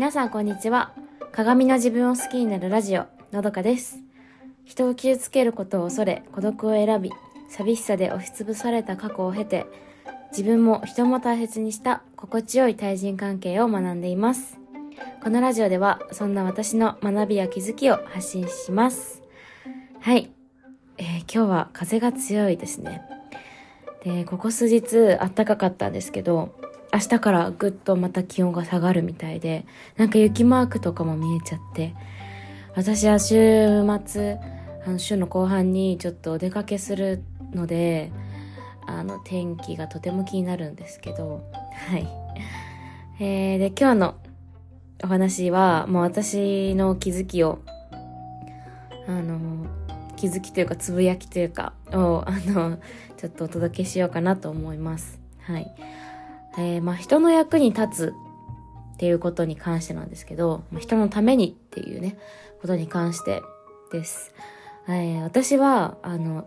皆さんこんにちは。鏡の自分を好きになるラジオ、のどかです。人を傷つけることを恐れ、孤独を選び、寂しさで押しつぶされた過去を経て、自分も人も大切にした心地よい対人関係を学んでいます。このラジオではそんな私の学びや気づきを発信します。はい、今日は風が強いですね。で、ここ数日暖かかったんですけど、明日からぐっとまた気温が下がるみたいで、なんか雪マークとかも見えちゃって、私は週末、週の後半にちょっとお出かけするので、天気がとても気になるんですけど、はい。で、今日のお話は、もう私の気づきを、気づきというかつぶやきというかを、ちょっとお届けしようかなと思います。はい。人の役に立つっていうことに関してなんですけど、人のためにっていうね、ことに関してです。私は、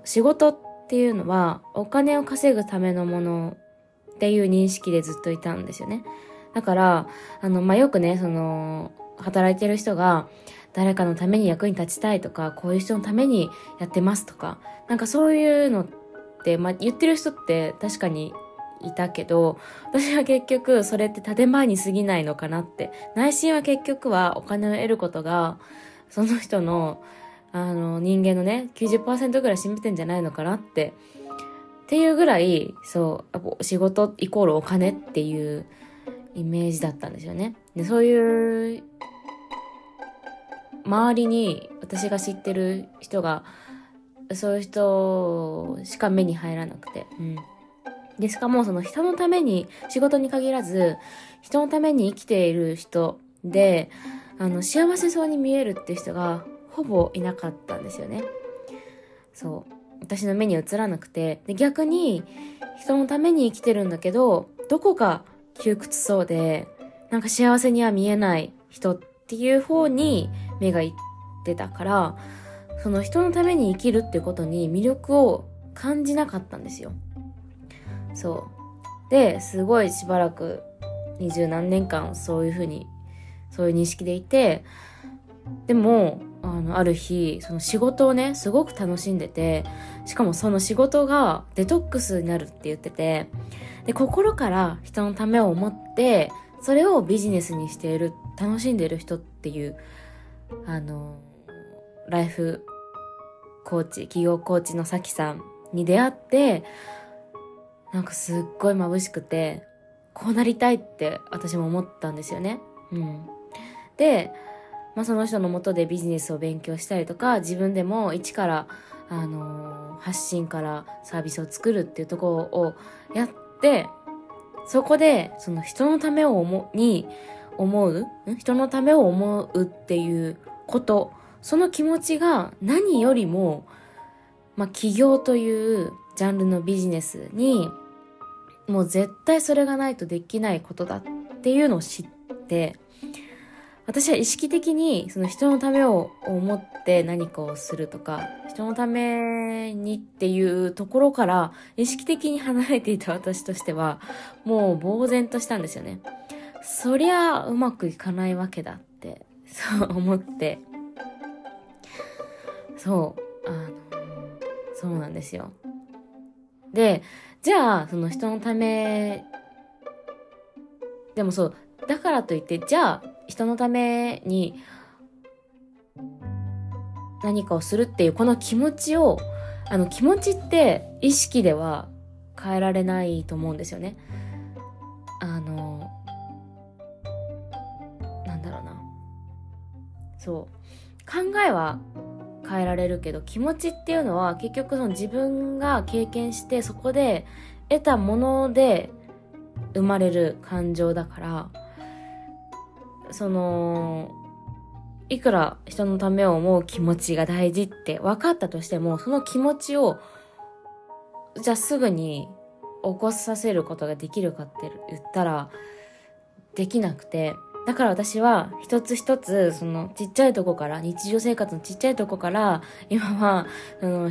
仕事っていうのはお金を稼ぐためのものっていう認識でずっといたんですよね。だから、よくね、働いてる人が誰かのために役に立ちたいとか、こういう人のためにやってますとか、なんかそういうのって、言ってる人って確かにいたけど、私は結局それって建前に過ぎないのかなって。内心は結局はお金を得ることがその人の人間のね 90% ぐらい占めてんじゃないのかなっていうぐらい、そう仕事イコールお金っていうイメージだったんですよね。で、そういう周りに私が知ってる人がそういう人しか目に入らなくて、で、しかもその人のために、仕事に限らず人のために生きている人で、幸せそうに見えるっていう人がほぼいなかったんですよね。そう、私の目に映らなくて、で、逆に人のために生きてるんだけど、どこか窮屈そうで、なんか幸せには見えない人っていう方に目がいってたから、その人のために生きるってことに魅力を感じなかったんですよ。そうで、すごいしばらく20何年間そういうふうに、そういう認識でいて、でもある日、その仕事をねすごく楽しんでて、しかもその仕事がデトックスになるって言ってて、で、心から人のためを思ってそれをビジネスにしている、楽しんでいる人っていう、ライフコーチ、企業コーチのさきさんに出会って、なんかすっごい眩しくて、こうなりたいって私も思ったんですよね。で、その人の下でビジネスを勉強したりとか、自分でも一から、発信からサービスを作るっていうところをやって、そこでその人のためを人のためを思うっていうこと、その気持ちが何よりも、起業というジャンルのビジネスに、もう絶対それがないとできないことだっていうのを知って、私は意識的にその人のためを思って何かをするとか、人のためにっていうところから意識的に離れていた私としては、もう呆然としたんですよね。そりゃうまくいかないわけだって、そう思って。そうなんですよ。で、じゃあその人のためでも、そうだからといって、じゃあ人のために何かをするっていう、この気持ちを、気持ちって意識では変えられないと思うんですよね。考えは変えられるけど、気持ちっていうのは結局その自分が経験して、そこで得たもので生まれる感情だから、いくら人のためを思う気持ちが大事って分かったとしても、その気持ちをじゃあすぐに起こさせることができるかって言ったらできなくて、だから私は一つ一つ、ちっちゃいとこから、日常生活のちっちゃいとこから、今は、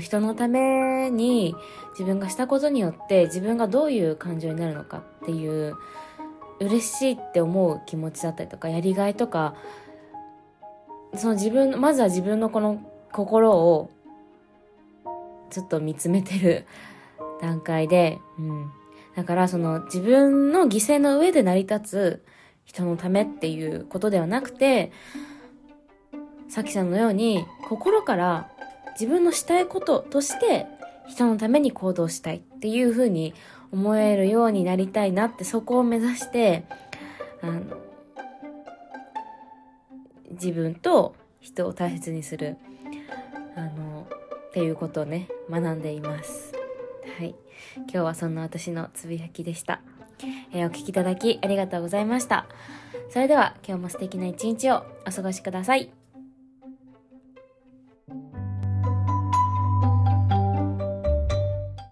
人のために自分がしたことによって、自分がどういう感情になるのかっていう、嬉しいって思う気持ちだったりとかやりがいとか、その自分、まずは自分のこの心をちょっと見つめてる段階で、だからその自分の犠牲の上で成り立つ人のためっていうことではなくて、さきさんのように心から自分のしたいこととして人のために行動したいっていうふうに思えるようになりたいなって、そこを目指して、自分と人を大切にするっていうことをね、学んでいます。はい、今日はそんな私のつぶやきでした。お聞きいただきありがとうございました。それでは今日も素敵な一日をお過ごしください。